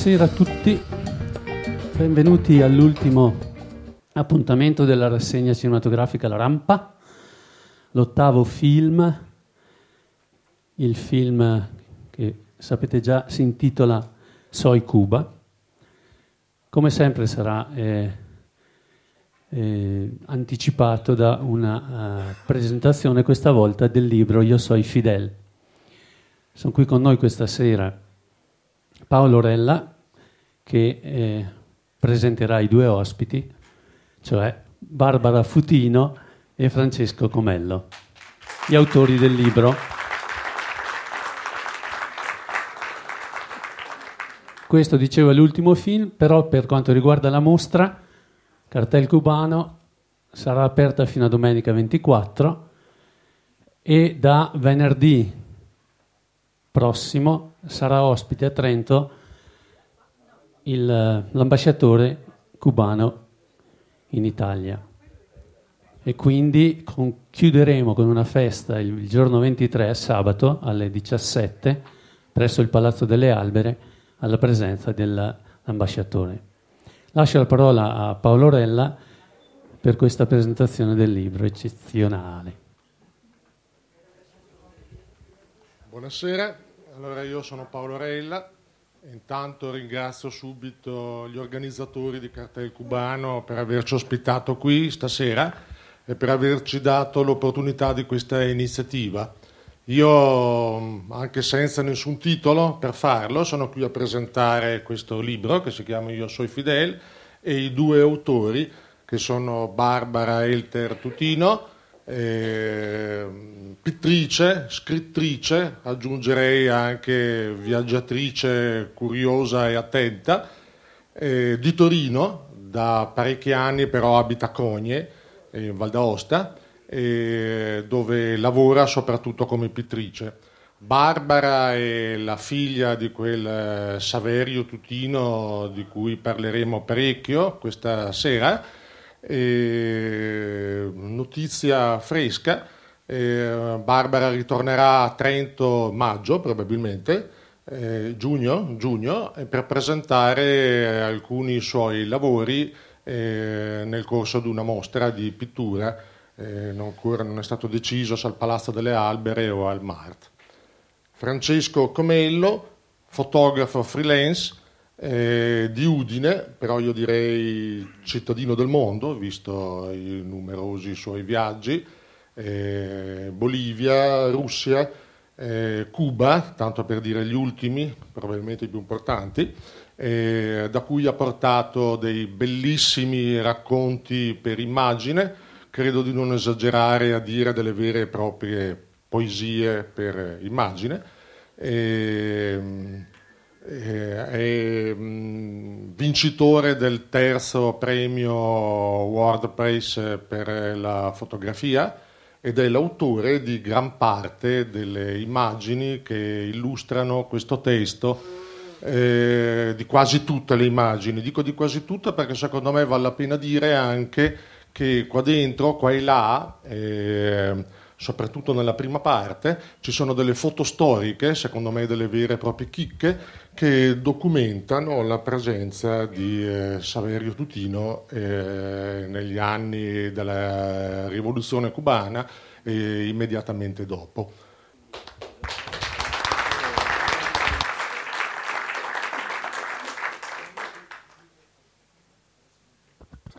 Buonasera a tutti, benvenuti all'ultimo appuntamento della rassegna cinematografica La Rampa, l'ottavo film, il film che sapete già si intitola Soy Cuba. Come sempre sarà anticipato da una presentazione, questa volta del libro Yo Soy Fidel. Sono qui con noi questa sera Paolo Rella, che presenterà i due ospiti, cioè Barbara Tutino e Francesco Comello, gli autori del libro. Questo, dicevo, è l'ultimo film, però per quanto riguarda la mostra Cartel Cubano sarà aperta fino a domenica 24 e da venerdì prossimo sarà ospite a Trento l'ambasciatore cubano in Italia. E quindi chiuderemo con una festa il giorno 23, sabato, alle 17, presso il Palazzo delle Albere, alla presenza dell'ambasciatore. Lascio la parola a Paolo Rella per questa presentazione del libro eccezionale. Buonasera. Allora, io sono Paolo Rella e intanto ringrazio subito gli organizzatori di Cartel Cubano per averci ospitato qui stasera e per averci dato l'opportunità di questa iniziativa. Io, anche senza nessun titolo per farlo, sono qui a presentare questo libro che si chiama Yo Soy Fidel e i due autori che sono Barbara Tutino, pittrice, scrittrice, aggiungerei anche viaggiatrice curiosa e attenta, di Torino da parecchi anni, però abita a Cogne, in Val d'Aosta, dove lavora soprattutto come pittrice. Barbara è la figlia di quel Saverio Tutino di cui parleremo parecchio questa sera. Notizia fresca, Barbara ritornerà a Trento maggio, probabilmente giugno, per presentare alcuni suoi lavori nel corso di una mostra di pittura, ancora non è stato deciso se al Palazzo delle Albere o al Mart. Francesco Comello, fotografo freelance di Udine, però io direi cittadino del mondo, visto i numerosi suoi viaggi, Bolivia, Russia, Cuba, tanto per dire gli ultimi, probabilmente i più importanti, da cui ha portato dei bellissimi racconti per immagine, credo di non esagerare a dire delle vere e proprie poesie per immagine. È vincitore del 3° premio World Prize per la fotografia ed è l'autore di gran parte delle immagini che illustrano questo testo, di quasi tutte le immagini. Dico di quasi tutte perché secondo me vale la pena dire anche che qua dentro, qua e là, soprattutto nella prima parte, ci sono delle foto storiche, secondo me delle vere e proprie chicche, che documentano la presenza di Saverio Tutino negli anni della rivoluzione cubana e immediatamente dopo.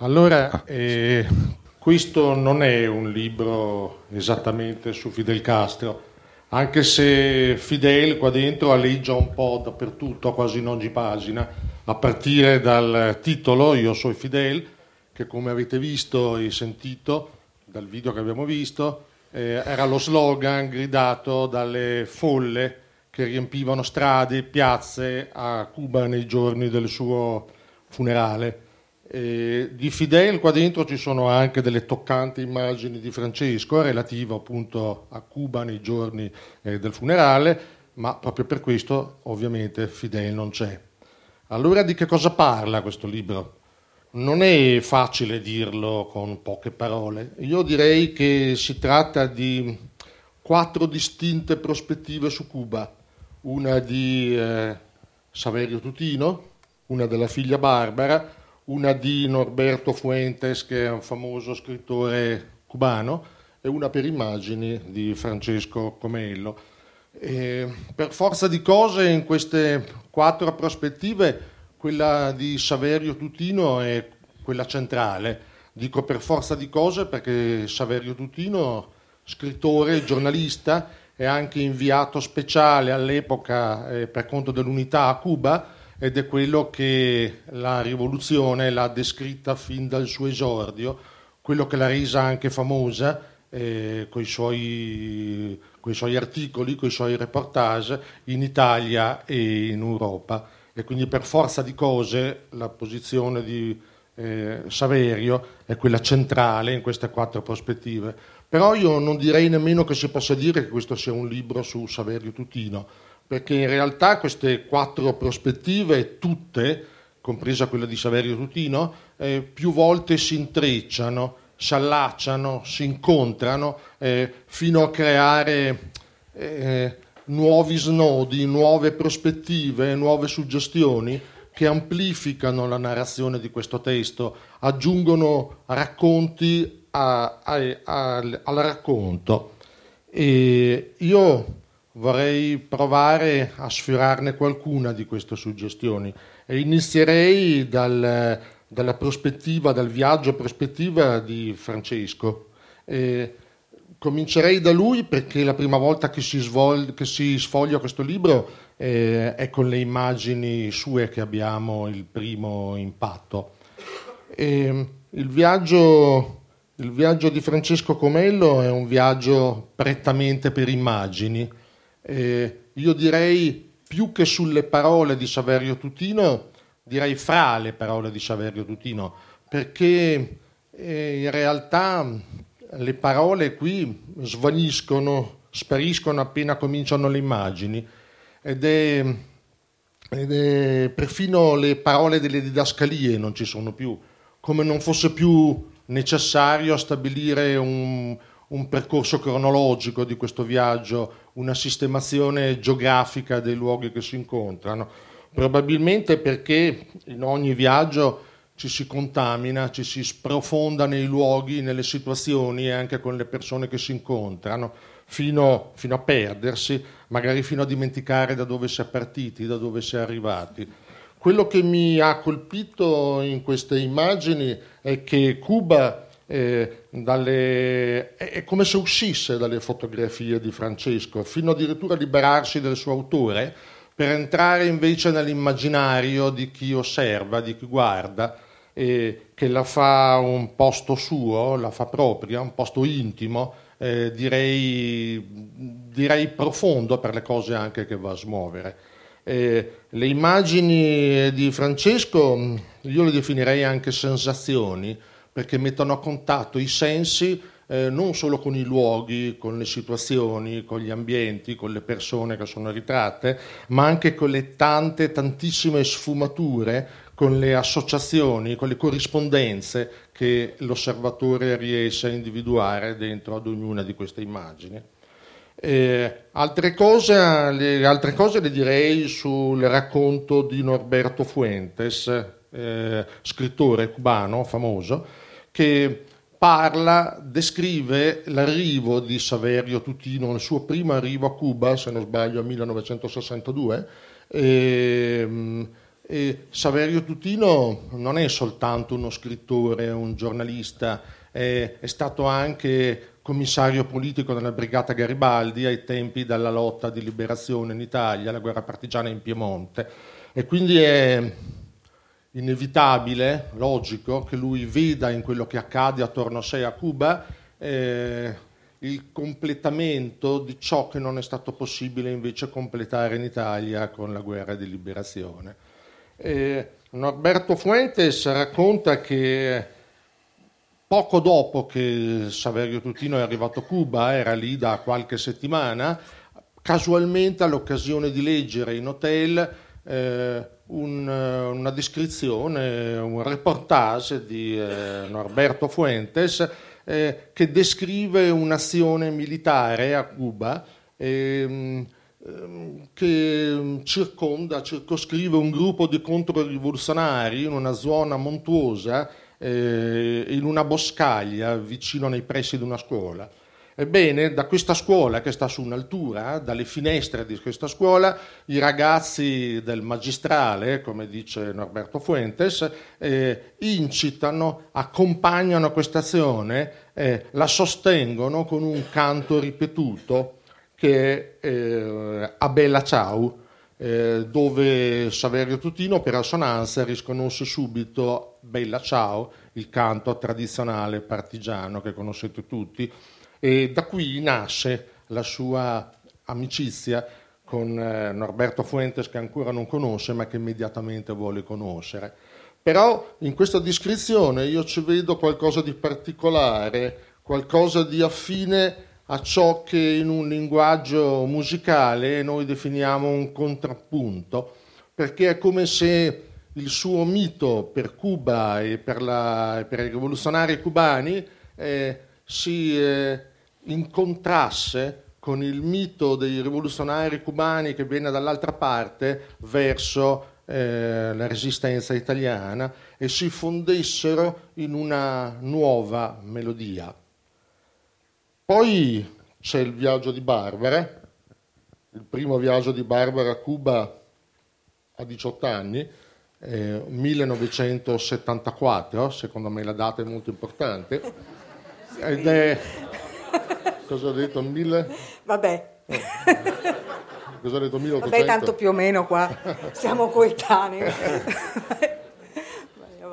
Allora, questo non è un libro esattamente su Fidel Castro, anche se Fidel qua dentro alleggia un po' dappertutto, quasi in ogni pagina, a partire dal titolo Io Soy Fidel, che come avete visto e sentito dal video che abbiamo visto, era lo slogan gridato dalle folle che riempivano strade e piazze a Cuba nei giorni del suo funerale. Di Fidel qua dentro ci sono anche delle toccanti immagini di Francesco relativa appunto a Cuba nei giorni del funerale, ma proprio per questo ovviamente Fidel non c'è. Allora, di che cosa parla questo libro? Non è facile dirlo con poche parole. Io direi che si tratta di 4 distinte prospettive su Cuba, una di Saverio Tutino, una della figlia Barbara, una di Norberto Fuentes, che è un famoso scrittore cubano, e una per immagini di Francesco Comello. E per forza di cose in queste quattro prospettive quella di Saverio Tutino è quella centrale. Dico per forza di cose perché Saverio Tutino, scrittore, giornalista, è anche inviato speciale all'epoca per conto dell'Unità a Cuba, ed è quello che la rivoluzione l'ha descritta fin dal suo esordio, quello che l'ha resa anche famosa coi suoi articoli, coi suoi reportage in Italia e in Europa. E quindi per forza di cose la posizione di Saverio è quella centrale in queste quattro prospettive. Però io non direi nemmeno che si possa dire che questo sia un libro su Saverio Tutino, perché in realtà queste quattro prospettive, tutte, compresa quella di Saverio Tutino, più volte si intrecciano, si allacciano, si incontrano, fino a creare nuovi snodi, nuove prospettive, nuove suggestioni che amplificano la narrazione di questo testo, aggiungono racconti al racconto. E io vorrei provare a sfiorarne qualcuna di queste suggestioni e inizierei dalla prospettiva, dal viaggio prospettiva di Francesco. Comincerei da lui perché la prima volta che si sfoglia questo libro è con le immagini sue che abbiamo il primo impatto. Il viaggio di Francesco Comello è un viaggio prettamente per immagini. Io direi, più che sulle parole di Saverio Tutino, direi fra le parole di Saverio Tutino, perché in realtà le parole qui svaniscono, spariscono appena cominciano le immagini, ed è perfino le parole delle didascalie non ci sono più, come non fosse più necessario stabilire un percorso cronologico di questo viaggio, una sistemazione geografica dei luoghi che si incontrano, probabilmente perché in ogni viaggio ci si contamina, ci si sprofonda nei luoghi, nelle situazioni e anche con le persone che si incontrano, fino a perdersi, magari fino a dimenticare da dove si è partiti, da dove si è arrivati. Quello che mi ha colpito in queste immagini è che Cuba è come se uscisse dalle fotografie di Francesco, fino addirittura a liberarsi del suo autore, per entrare invece nell'immaginario di chi osserva, di chi guarda, che la fa un posto suo, la fa propria, un posto intimo, direi profondo per le cose anche che va a smuovere. Le immagini di Francesco io le definirei anche sensazioni, perché mettono a contatto i sensi non solo con i luoghi, con le situazioni, con gli ambienti, con le persone che sono ritratte, ma anche con le tantissime sfumature, con le associazioni, con le corrispondenze che l'osservatore riesce a individuare dentro ad ognuna di queste immagini. Altre cose le direi sul racconto di Norberto Fuentes, scrittore cubano famoso, che descrive l'arrivo di Saverio Tutino, il suo primo arrivo a Cuba, se non sbaglio a 1962. E Saverio Tutino non è soltanto uno scrittore, un giornalista, è stato anche commissario politico nella brigata Garibaldi ai tempi della lotta di liberazione in Italia, la guerra partigiana in Piemonte, e quindi è inevitabile, logico, che lui veda in quello che accade attorno a sé a Cuba il completamento di ciò che non è stato possibile invece completare in Italia con la guerra di liberazione. Norberto Fuentes racconta che poco dopo che Saverio Tutino è arrivato a Cuba, era lì da qualche settimana, casualmente all'occasione di leggere in hotel una descrizione, un reportage di Norberto Fuentes che descrive un'azione militare a Cuba che circoscrive un gruppo di controrivoluzionari in una zona montuosa, in una boscaglia vicino nei pressi di una scuola. Ebbene, da questa scuola, che sta su un'altura, dalle finestre di questa scuola, i ragazzi del magistrale, come dice Norberto Fuentes, incitano, accompagnano questa azione, la sostengono con un canto ripetuto che è a Bella Ciao, dove Saverio Tutino per assonanza riconosce subito Bella Ciao, il canto tradizionale partigiano che conoscete tutti. E da qui nasce la sua amicizia con Norberto Fuentes, che ancora non conosce ma che immediatamente vuole conoscere. Però in questa descrizione io ci vedo qualcosa di particolare, qualcosa di affine a ciò che in un linguaggio musicale noi definiamo un contrappunto, perché è come se il suo mito per Cuba e per i rivoluzionari cubani si incontrasse con il mito dei rivoluzionari cubani che viene dall'altra parte verso la resistenza italiana, e si fondessero in una nuova melodia. Poi c'è il viaggio di Barbara, il primo viaggio di Barbara a Cuba a 18 anni, 1974, secondo me la data è molto importante, ed è... Cosa ho detto? 1000? Vabbè. Cosa ho detto? 1800? Vabbè, tanto più o meno qua siamo coetanei.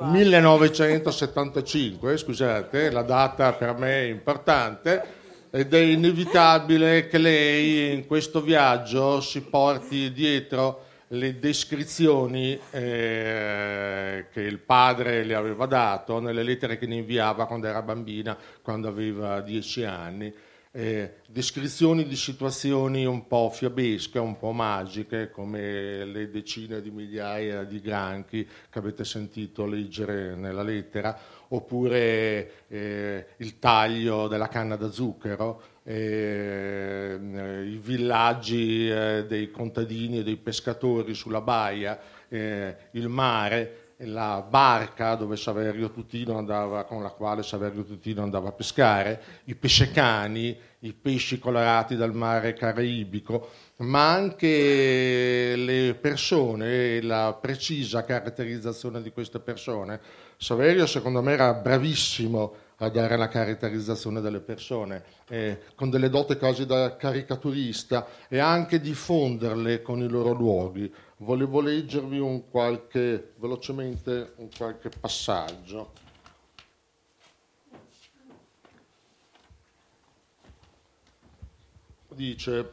1975, scusate, la data per me è importante, ed è inevitabile che lei in questo viaggio si porti dietro le descrizioni che il padre le aveva dato nelle lettere che ne inviava quando era bambina, quando aveva 10 anni, descrizioni di situazioni un po' fiabesche, un po' magiche, come le decine di migliaia di granchi che avete sentito leggere nella lettera, oppure il taglio della canna da zucchero, i villaggi dei contadini e dei pescatori sulla baia, il mare, la barca dove Saverio Tutino andava, con la quale Saverio Tutino andava a pescare, i pescecani, i pesci colorati dal mare caraibico, ma anche le persone e la precisa caratterizzazione di queste persone. Saverio, secondo me, era bravissimo a dare la caratterizzazione delle persone, con delle dote quasi da caricaturista, e anche diffonderle con i loro luoghi. Volevo leggervi velocemente un qualche passaggio. Dice: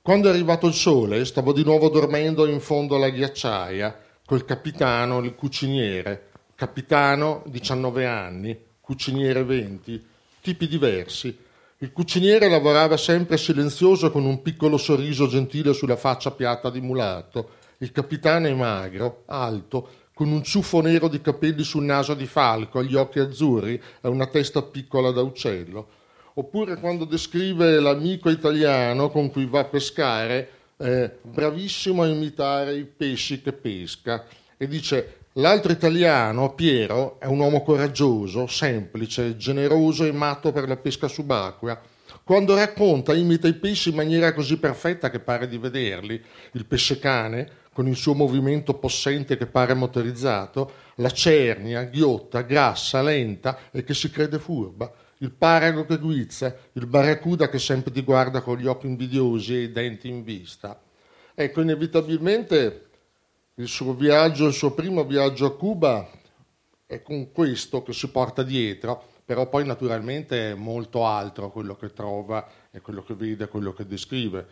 quando è arrivato il sole stavo di nuovo dormendo in fondo alla ghiacciaia col capitano, il cuciniere. Capitano 19 anni, cuciniere 20, tipi diversi. Il cuciniere lavorava sempre silenzioso, con un piccolo sorriso gentile sulla faccia piatta di mulatto. Il capitano è magro, alto, con un ciuffo nero di capelli sul naso di falco, gli occhi azzurri e una testa piccola da uccello. Oppure quando descrive l'amico italiano con cui va a pescare, è bravissimo a imitare i pesci che pesca, e dice: l'altro italiano, Piero, è un uomo coraggioso, semplice, generoso e matto per la pesca subacquea. Quando racconta, imita i pesci in maniera così perfetta che pare di vederli. Il pescecane, con il suo movimento possente che pare motorizzato, la cernia, ghiotta, grassa, lenta e che si crede furba, il parago che guizza, il barracuda che sempre ti guarda con gli occhi invidiosi e i denti in vista. Ecco, inevitabilmente... il suo primo viaggio a Cuba è con questo che si porta dietro, però poi naturalmente è molto altro quello che trova e quello che vede, quello che descrive.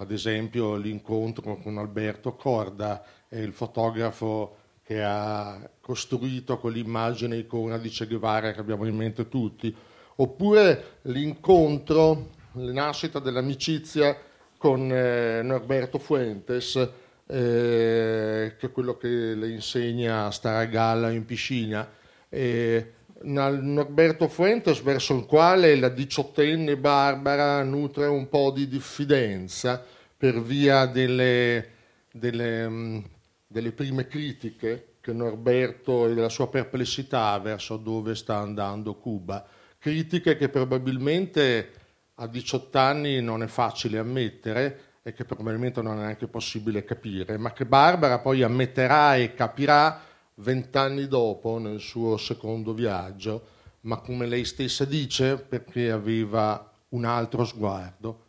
Ad esempio l'incontro con Alberto Corda, il fotografo che ha costruito quell'immagine icona di Che Guevara che abbiamo in mente tutti, oppure l'incontro, la nascita dell'amicizia con Norberto Fuentes, che è quello che le insegna a stare a galla in piscina. Norberto Fuentes, verso il quale la 18enne Barbara nutre un po' di diffidenza, per via delle prime critiche che Norberto e della sua perplessità verso dove sta andando Cuba, critiche che probabilmente a 18 anni non è facile ammettere e che probabilmente non è neanche possibile capire, ma che Barbara poi ammetterà e capirà 20 anni dopo nel suo secondo viaggio, ma come lei stessa dice, perché aveva un altro sguardo.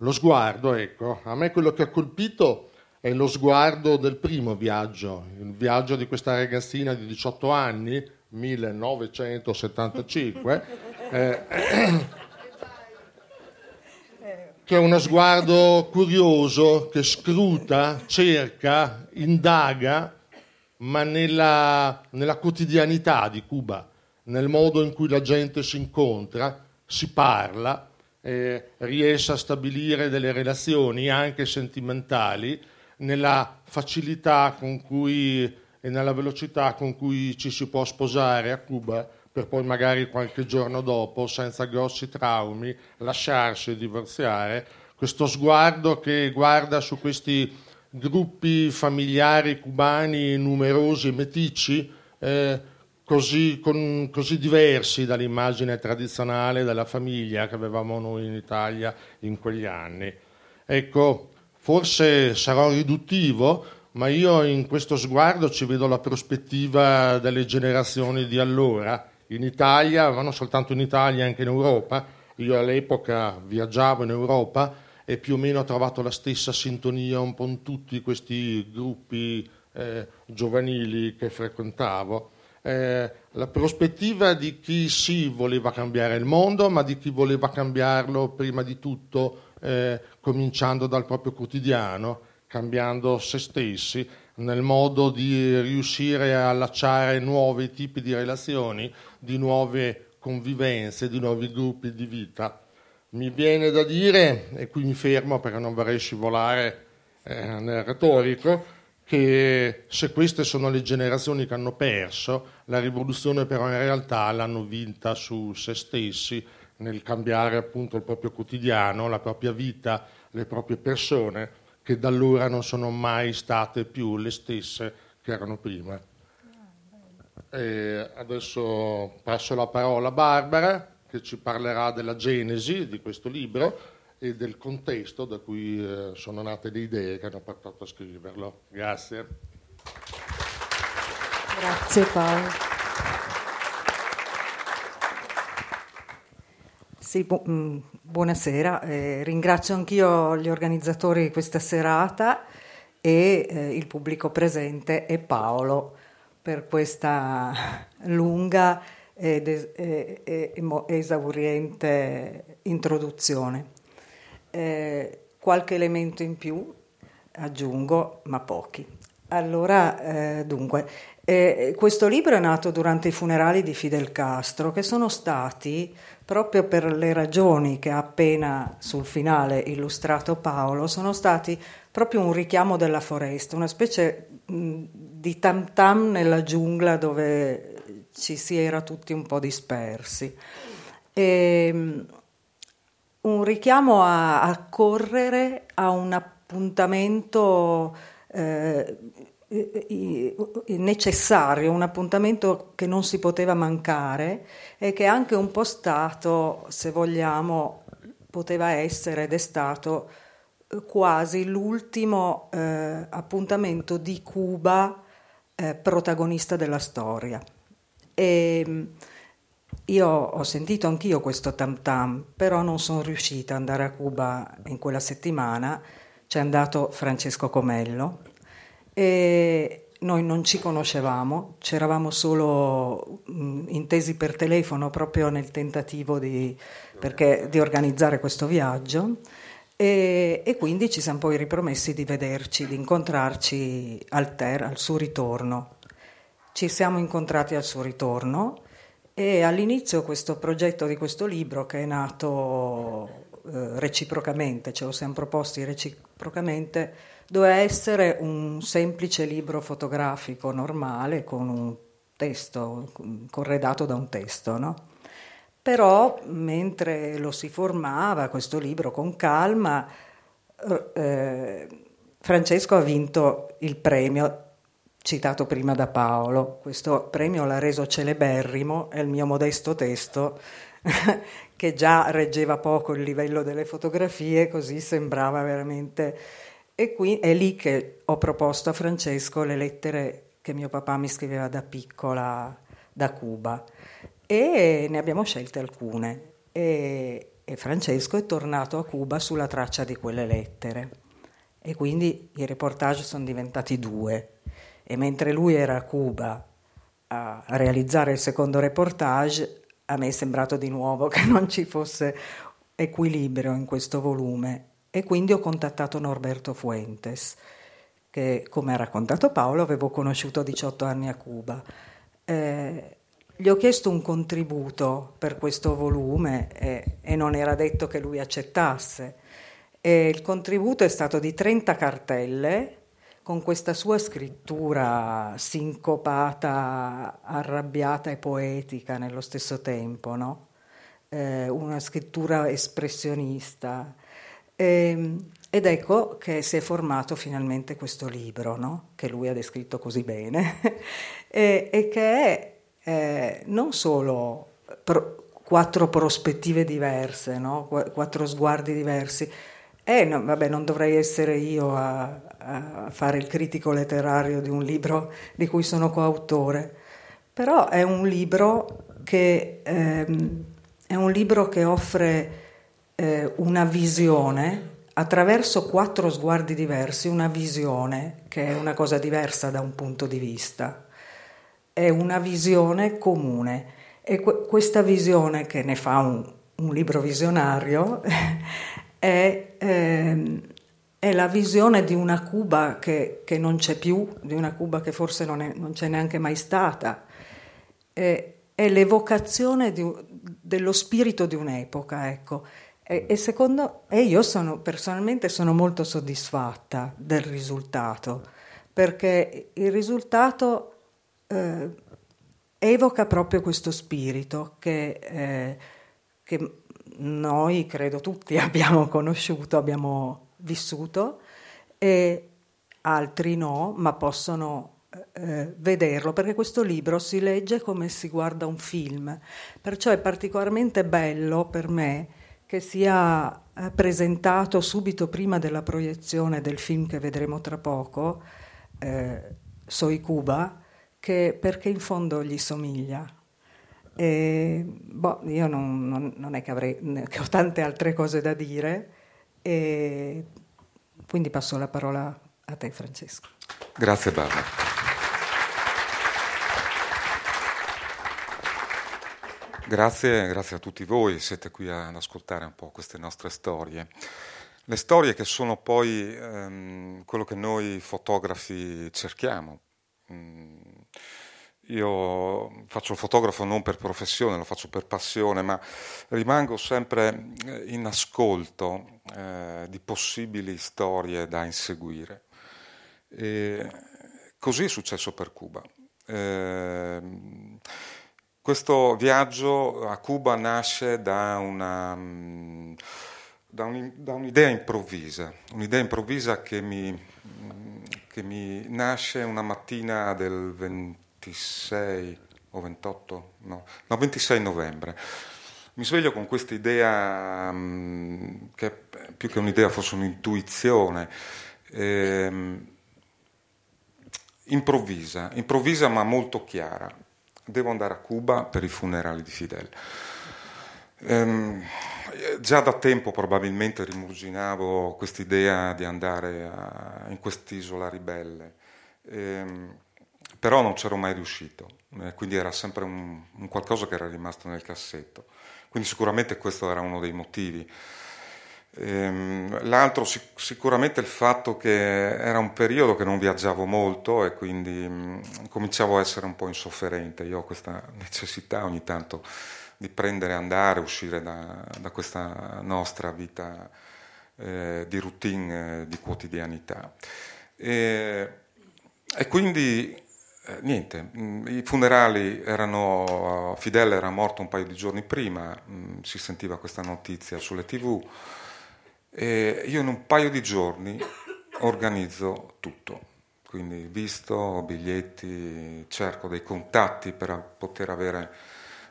Lo sguardo, ecco, a me quello che ha colpito è lo sguardo del primo viaggio, il viaggio di questa ragazzina di 18 anni, 1975, che è uno sguardo curioso, che scruta, cerca, indaga, ma nella quotidianità di Cuba, nel modo in cui la gente si incontra, si parla, riesce a stabilire delle relazioni anche sentimentali, nella facilità con cui e nella velocità con cui ci si può sposare a Cuba per poi magari qualche giorno dopo, senza grossi traumi, lasciarsi e divorziare. Questo sguardo che guarda su questi gruppi familiari cubani numerosi, meticci, così diversi dall'immagine tradizionale della famiglia che avevamo noi in Italia in quegli anni. Ecco, forse sarò riduttivo, ma io in questo sguardo ci vedo la prospettiva delle generazioni di allora, in Italia, ma non soltanto in Italia, anche in Europa. Io all'epoca viaggiavo in Europa e più o meno ho trovato la stessa sintonia un po' in tutti questi gruppi giovanili che frequentavo. La prospettiva di chi sì voleva cambiare il mondo, ma di chi voleva cambiarlo prima di tutto, cominciando dal proprio quotidiano, cambiando se stessi, nel modo di riuscire a allacciare nuovi tipi di relazioni, di nuove convivenze, di nuovi gruppi di vita. Mi viene da dire, e qui mi fermo perché non vorrei scivolare nel retorico, che se queste sono le generazioni che hanno perso, la rivoluzione però in realtà l'hanno vinta su se stessi, nel cambiare appunto il proprio quotidiano, la propria vita, le proprie persone, che da allora non sono mai state più le stesse che erano prima. E adesso passo la parola a Barbara, che ci parlerà della genesi di questo libro e del contesto da cui sono nate le idee che hanno portato a scriverlo. Grazie. Grazie Paolo. Sì, buonasera, ringrazio anch'io gli organizzatori di questa serata e il pubblico presente e Paolo per questa lunga ed esauriente introduzione. Qualche elemento in più aggiungo, ma pochi. Allora, dunque, questo libro è nato durante i funerali di Fidel Castro, che sono stati, proprio per le ragioni che ha appena sul finale illustrato Paolo, sono stati proprio un richiamo della foresta, una specie di tam tam nella giungla dove ci si era tutti un po' dispersi. Un richiamo a correre a un appuntamento necessario, un appuntamento che non si poteva mancare e che anche un po' stato, se vogliamo, poteva essere ed è stato quasi l'ultimo appuntamento di Cuba protagonista della storia. E io ho sentito anch'io questo tam tam, però non sono riuscita ad andare a Cuba in quella settimana, c'è andato Francesco Comello e noi non ci conoscevamo, c'eravamo solo intesi per telefono proprio nel tentativo di organizzare questo viaggio e quindi ci siamo poi ripromessi di vederci, di incontrarci al suo ritorno. Ci siamo incontrati al suo ritorno. E all'inizio questo progetto di questo libro, che è nato reciprocamente, ce lo siamo proposti reciprocamente, doveva essere un semplice libro fotografico normale con un testo, corredato da un testo, no? Però mentre lo si formava questo libro con calma Francesco ha vinto il premio citato prima da Paolo. Questo premio l'ha reso celeberrimo e il mio modesto testo, che già reggeva poco il livello delle fotografie, così sembrava veramente. E qui è lì che ho proposto a Francesco le lettere che mio papà mi scriveva da piccola da Cuba, e ne abbiamo scelte alcune, e Francesco è tornato a Cuba sulla traccia di quelle lettere, e quindi i reportage sono diventati due. E mentre lui era a Cuba a realizzare il secondo reportage, a me è sembrato di nuovo che non ci fosse equilibrio in questo volume, e quindi ho contattato Norberto Fuentes, che, come ha raccontato Paolo, avevo conosciuto a 18 anni a Cuba. Gli ho chiesto un contributo per questo volume e non era detto che lui accettasse. E il contributo è stato di 30 cartelle con questa sua scrittura sincopata, arrabbiata e poetica nello stesso tempo, no? Una scrittura espressionista. Ed ecco che si è formato finalmente questo libro, no? Che lui ha descritto così bene e che è non solo quattro prospettive diverse, no? Quattro sguardi diversi. No, vabbè, non dovrei essere io a fare il critico letterario di un libro di cui sono coautore, però è un libro che, offre una visione attraverso quattro sguardi diversi, una visione che è una cosa diversa da un punto di vista, è una visione comune, e questa visione, che ne fa un libro visionario, è la visione di una Cuba che non c'è più, di una Cuba che forse non c'è neanche mai stata, è l'evocazione dello spirito di un'epoca, ecco. E io personalmente sono molto soddisfatta del risultato, perché il risultato evoca proprio questo spirito che noi, credo tutti, abbiamo conosciuto, abbiamo vissuto, e altri no, ma possono vederlo, perché questo libro si legge come si guarda un film. Perciò è particolarmente bello per me che sia presentato subito prima della proiezione del film che vedremo tra poco, Soy Cuba, perché in fondo gli somiglia. Io non è che ho tante altre cose da dire, e quindi passo la parola a te, Francesco. Grazie Barbara. Grazie a tutti voi, siete qui ad ascoltare un po' queste nostre storie. Le storie che sono poi quello che noi fotografi cerchiamo. Io faccio il fotografo non per professione, lo faccio per passione, ma rimango sempre in ascolto di possibili storie da inseguire. E così è successo per Cuba. Questo viaggio a Cuba nasce da un'idea improvvisa che mi nasce una mattina del 26 o 28, no, 26 novembre. Mi sveglio con questa idea, che più che un'idea fosse un'intuizione, improvvisa ma molto chiara. Devo andare a Cuba per i funerali di Fidel. Già da tempo probabilmente rimuginavo quest'idea di andare in quest'isola ribelle, però non c'ero mai riuscito, quindi era sempre un qualcosa che era rimasto nel cassetto, quindi sicuramente questo era uno dei motivi. L'altro sicuramente il fatto che era un periodo che non viaggiavo molto, e quindi cominciavo a essere un po' insofferente. Io ho questa necessità ogni tanto di prendere, andare, uscire da questa nostra vita di routine, di quotidianità. E quindi niente, i funerali Fidel era morto un paio di giorni prima, si sentiva questa notizia sulle TV, Io in un paio di giorni organizzo tutto, quindi visto, biglietti, cerco dei contatti per poter avere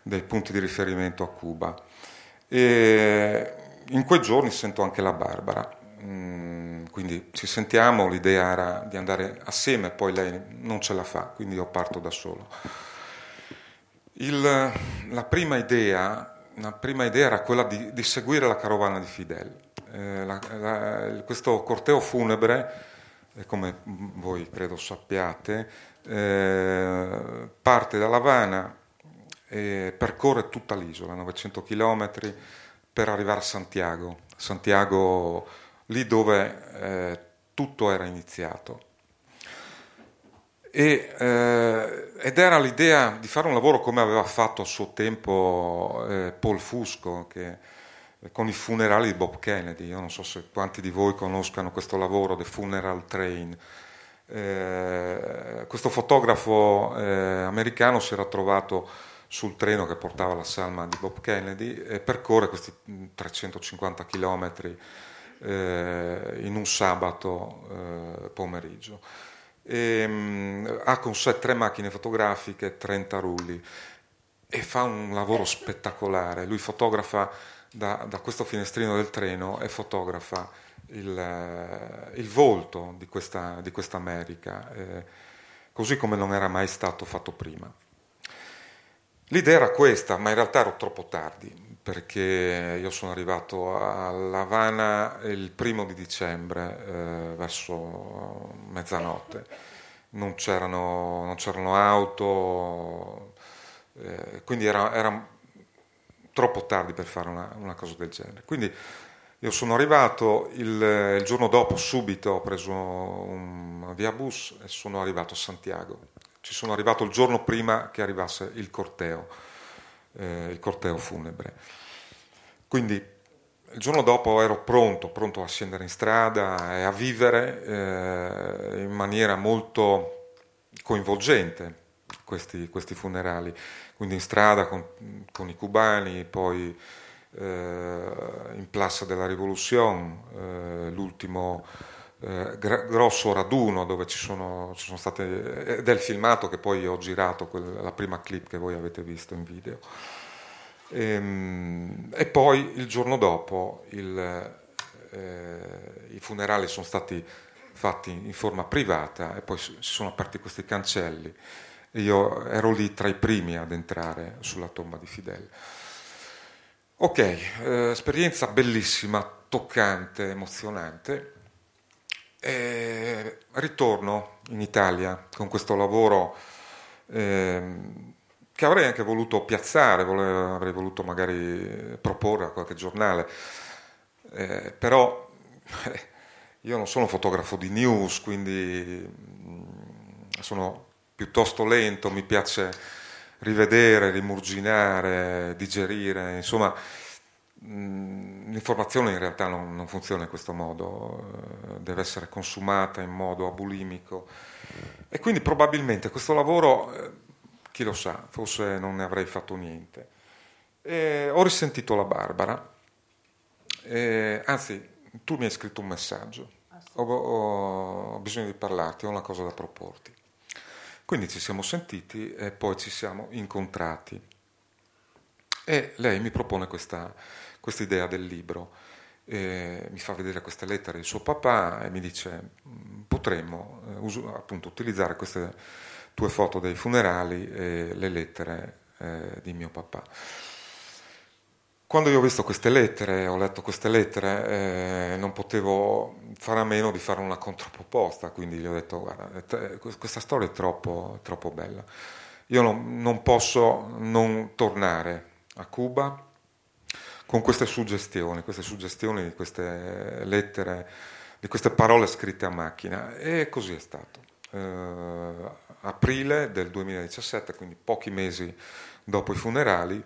dei punti di riferimento a Cuba. E in quei giorni sento anche la Barbara, quindi ci sentiamo, l'idea era di andare assieme, poi lei non ce la fa, quindi io parto da solo. La prima idea era quella di seguire la carovana di Fidel. Questo corteo funebre, come voi credo sappiate, parte dall'Avana e percorre tutta l'isola, 900 chilometri, per arrivare a Santiago, lì dove tutto era iniziato. Ed era l'idea di fare un lavoro come aveva fatto a suo tempo Paul Fusco, che con i funerali di Bob Kennedy. Io non so se quanti di voi conoscano questo lavoro, The Funeral Train. Questo fotografo americano si era trovato sul treno che portava la salma di Bob Kennedy e percorre questi 350 chilometri in un sabato pomeriggio. Ha con sé 3 macchine fotografiche, 30 rulli, e fa un lavoro spettacolare. Lui fotografa da questo finestrino del treno e fotografa il volto di questa America, così come non era mai stato fatto prima. L'idea era questa, ma in realtà ero troppo tardi, perché io sono arrivato a La Habana il 1 dicembre, verso mezzanotte. Non c'erano auto, quindi era troppo tardi per fare una cosa del genere. Quindi io sono arrivato il giorno dopo, subito ho preso un via bus e sono arrivato a Santiago. Ci sono arrivato il giorno prima che arrivasse il corteo funebre. Quindi il giorno dopo ero pronto a scendere in strada e a vivere in maniera molto coinvolgente questi funerali, quindi in strada con i cubani, poi in Plaza della Rivoluzione, l'ultimo grosso raduno dove ci sono state, del filmato che poi ho girato, la prima clip che voi avete visto in video, e poi il giorno dopo i funerali sono stati fatti in forma privata e poi si sono aperti questi cancelli. Io ero lì tra i primi ad entrare sulla tomba di Fidel. Ok, esperienza bellissima, toccante, emozionante. E ritorno in Italia con questo lavoro che avrei anche voluto piazzare, avrei voluto magari proporre a qualche giornale, però io non sono fotografo di news, quindi sono piuttosto lento, mi piace rivedere, rimurginare, digerire, insomma l'informazione in realtà non funziona in questo modo, deve essere consumata in modo abulimico, e quindi probabilmente questo lavoro, chi lo sa, forse non ne avrei fatto niente. E ho risentito la Barbara, anzi tu mi hai scritto un messaggio, ho bisogno di parlarti, ho una cosa da proporti. Quindi ci siamo sentiti e poi ci siamo incontrati e lei mi propone questa idea del libro, mi fa vedere queste lettere di suo papà e mi dice: potremmo appunto utilizzare queste tue foto dei funerali e le lettere di mio papà. Quando io ho visto queste lettere, ho letto queste lettere, non potevo fare a meno di fare una controproposta, quindi gli ho detto: guarda, questa storia è troppo bella, io non posso non tornare a Cuba con queste suggestioni di queste lettere, di queste parole scritte a macchina. E così è stato. Aprile del 2017, quindi pochi mesi dopo i funerali,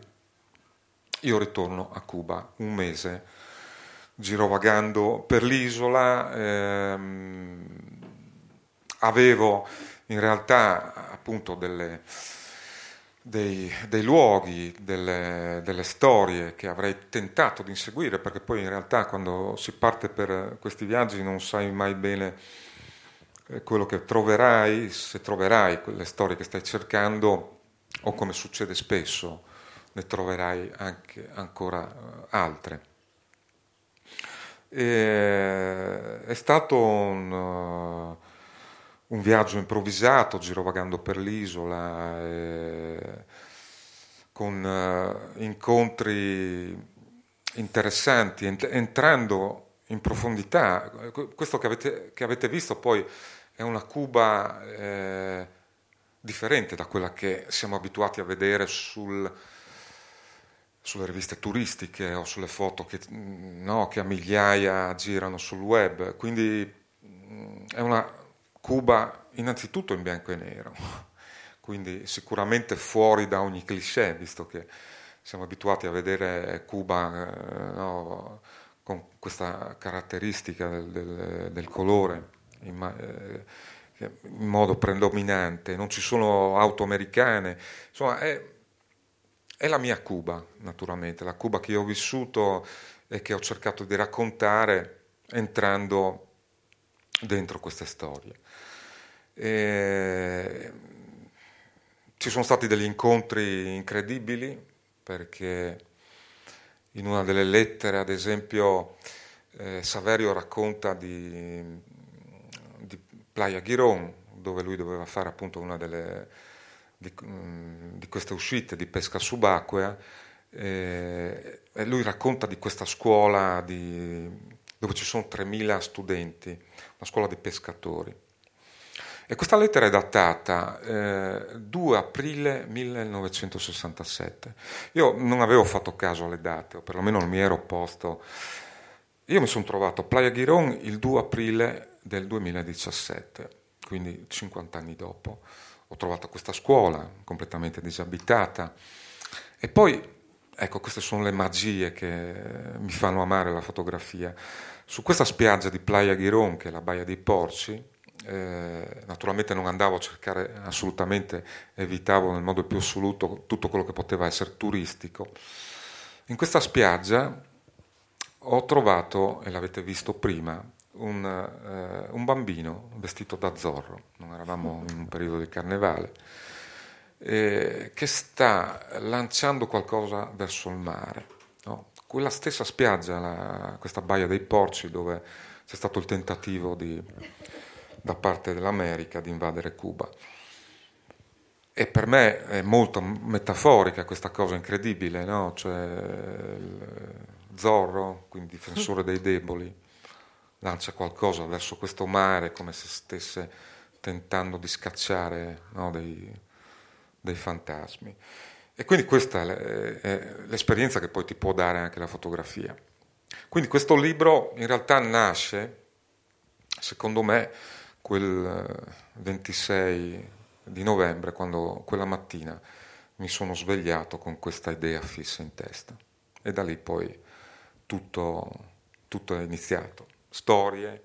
io ritorno a Cuba, un mese girovagando per l'isola. Avevo in realtà appunto dei luoghi, delle storie che avrei tentato di inseguire, perché poi in realtà quando si parte per questi viaggi non sai mai bene quello che troverai, se troverai quelle storie che stai cercando, o, come succede spesso, ne troverai anche ancora altre. E è stato un viaggio improvvisato, girovagando per l'isola, con incontri interessanti, entrando in profondità. Questo che avete visto poi è una Cuba differente da quella che siamo abituati a vedere sulle riviste turistiche o sulle foto che a migliaia girano sul web. Quindi è una Cuba innanzitutto in bianco e nero, quindi sicuramente fuori da ogni cliché, visto che siamo abituati a vedere Cuba con questa caratteristica del colore in modo predominante. Non ci sono auto americane, insomma è la mia Cuba, naturalmente, la Cuba che io ho vissuto e che ho cercato di raccontare entrando dentro queste storie. Ci sono stati degli incontri incredibili, perché in una delle lettere, ad esempio, Saverio racconta di Playa Girón, dove lui doveva fare appunto una di queste uscite di pesca subacquea, e lui racconta di questa scuola dove ci sono 3.000 studenti, una scuola di pescatori. E questa lettera è datata 2 aprile 1967. Io non avevo fatto caso alle date, o perlomeno non mi ero posto. Io mi sono trovato a Playa Girón il 2 aprile del 2017, quindi 50 anni dopo. Ho trovato questa scuola completamente disabitata. E poi, ecco, queste sono le magie che mi fanno amare la fotografia. Su questa spiaggia di Playa Girón, che è la Baia dei Porci, naturalmente non andavo a cercare assolutamente, evitavo nel modo più assoluto tutto quello che poteva essere turistico. In questa spiaggia ho trovato, e l'avete visto prima, un bambino vestito da Zorro. Non eravamo in un periodo di carnevale. Che sta lanciando qualcosa verso il mare, no? Quella stessa spiaggia, questa Baia dei Porci, dove c'è stato il tentativo da parte dell'America di invadere Cuba. E per me è molto metaforica questa cosa incredibile, no? Cioè, Zorro, quindi difensore dei deboli, lancia qualcosa verso questo mare come se stesse tentando di scacciare, no, dei fantasmi. E quindi questa è l'esperienza che poi ti può dare anche la fotografia. Quindi questo libro in realtà nasce, secondo me, quel 26 di novembre, quando quella mattina mi sono svegliato con questa idea fissa in testa, e da lì poi tutto è iniziato. Storie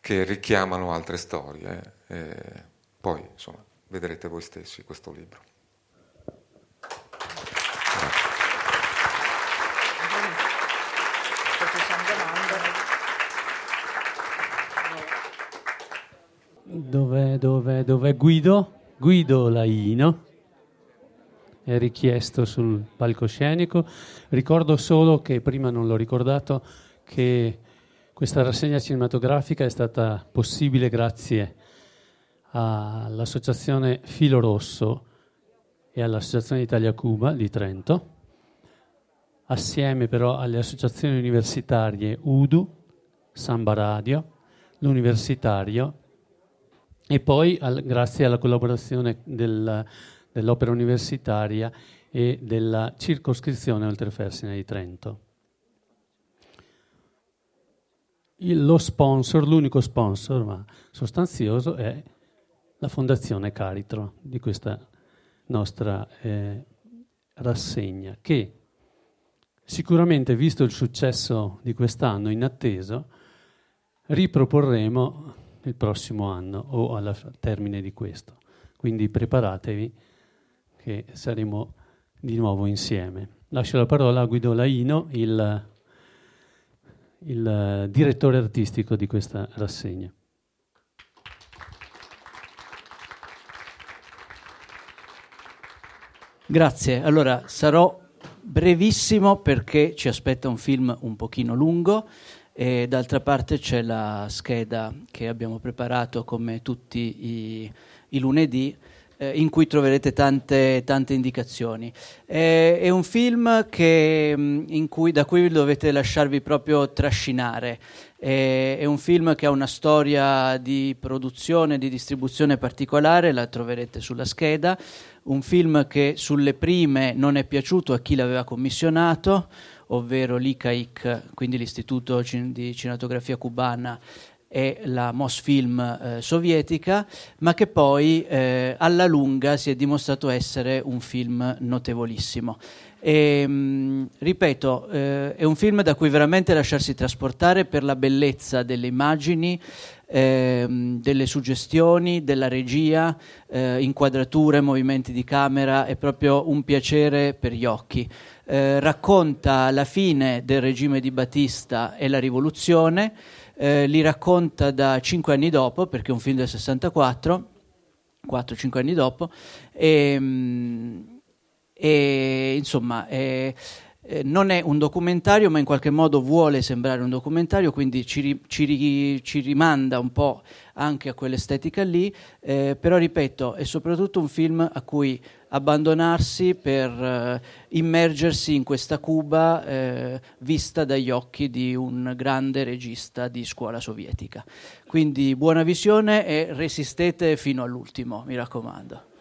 che richiamano altre storie, e poi insomma vedrete voi stessi questo libro. Dov'è Guido? Guido Laino è richiesto sul palcoscenico. Ricordo solo che, prima non l'ho ricordato, che questa rassegna cinematografica è stata possibile grazie all'associazione Filo Rosso e all'associazione Italia Cuba di Trento, assieme però alle associazioni universitarie Udu, Samba Radio, l'Universitario, e poi grazie alla collaborazione dell'Opera Universitaria e della circoscrizione Oltrefersina di Trento. L'unico sponsor, ma sostanzioso, è la Fondazione Caritro di questa nostra rassegna, che sicuramente, visto il successo di quest'anno inatteso, riproporremo il prossimo anno o al termine di questo. Quindi preparatevi, che saremo di nuovo insieme. Lascio la parola a Guido Laino, il direttore artistico di questa rassegna. Grazie, allora sarò brevissimo perché ci aspetta un film un pochino lungo e d'altra parte c'è la scheda che abbiamo preparato come tutti i lunedì in cui troverete tante indicazioni. È un film da cui dovete lasciarvi proprio trascinare. È un film che ha una storia di produzione, di distribuzione particolare, la troverete sulla scheda. Un film che sulle prime non è piaciuto a chi l'aveva commissionato, ovvero l'ICAIC, quindi l'Istituto di Cinematografia Cubana, e la Mosfilm sovietica, ma che poi alla lunga si è dimostrato essere un film notevolissimo. Ripeto, è un film da cui veramente lasciarsi trasportare per la bellezza delle immagini, delle suggestioni, della regia, inquadrature, movimenti di camera, è proprio un piacere per gli occhi. Racconta la fine del regime di Batista e la rivoluzione, li racconta da 5 anni dopo, perché è un film del 64, 4-5 anni dopo, e insomma non è un documentario, ma in qualche modo vuole sembrare un documentario, quindi ci rimanda un po' anche a quell'estetica lì, però ripeto, è soprattutto un film a cui abbandonarsi per immergersi in questa Cuba vista dagli occhi di un grande regista di scuola sovietica. Quindi buona visione e resistete fino all'ultimo, mi raccomando.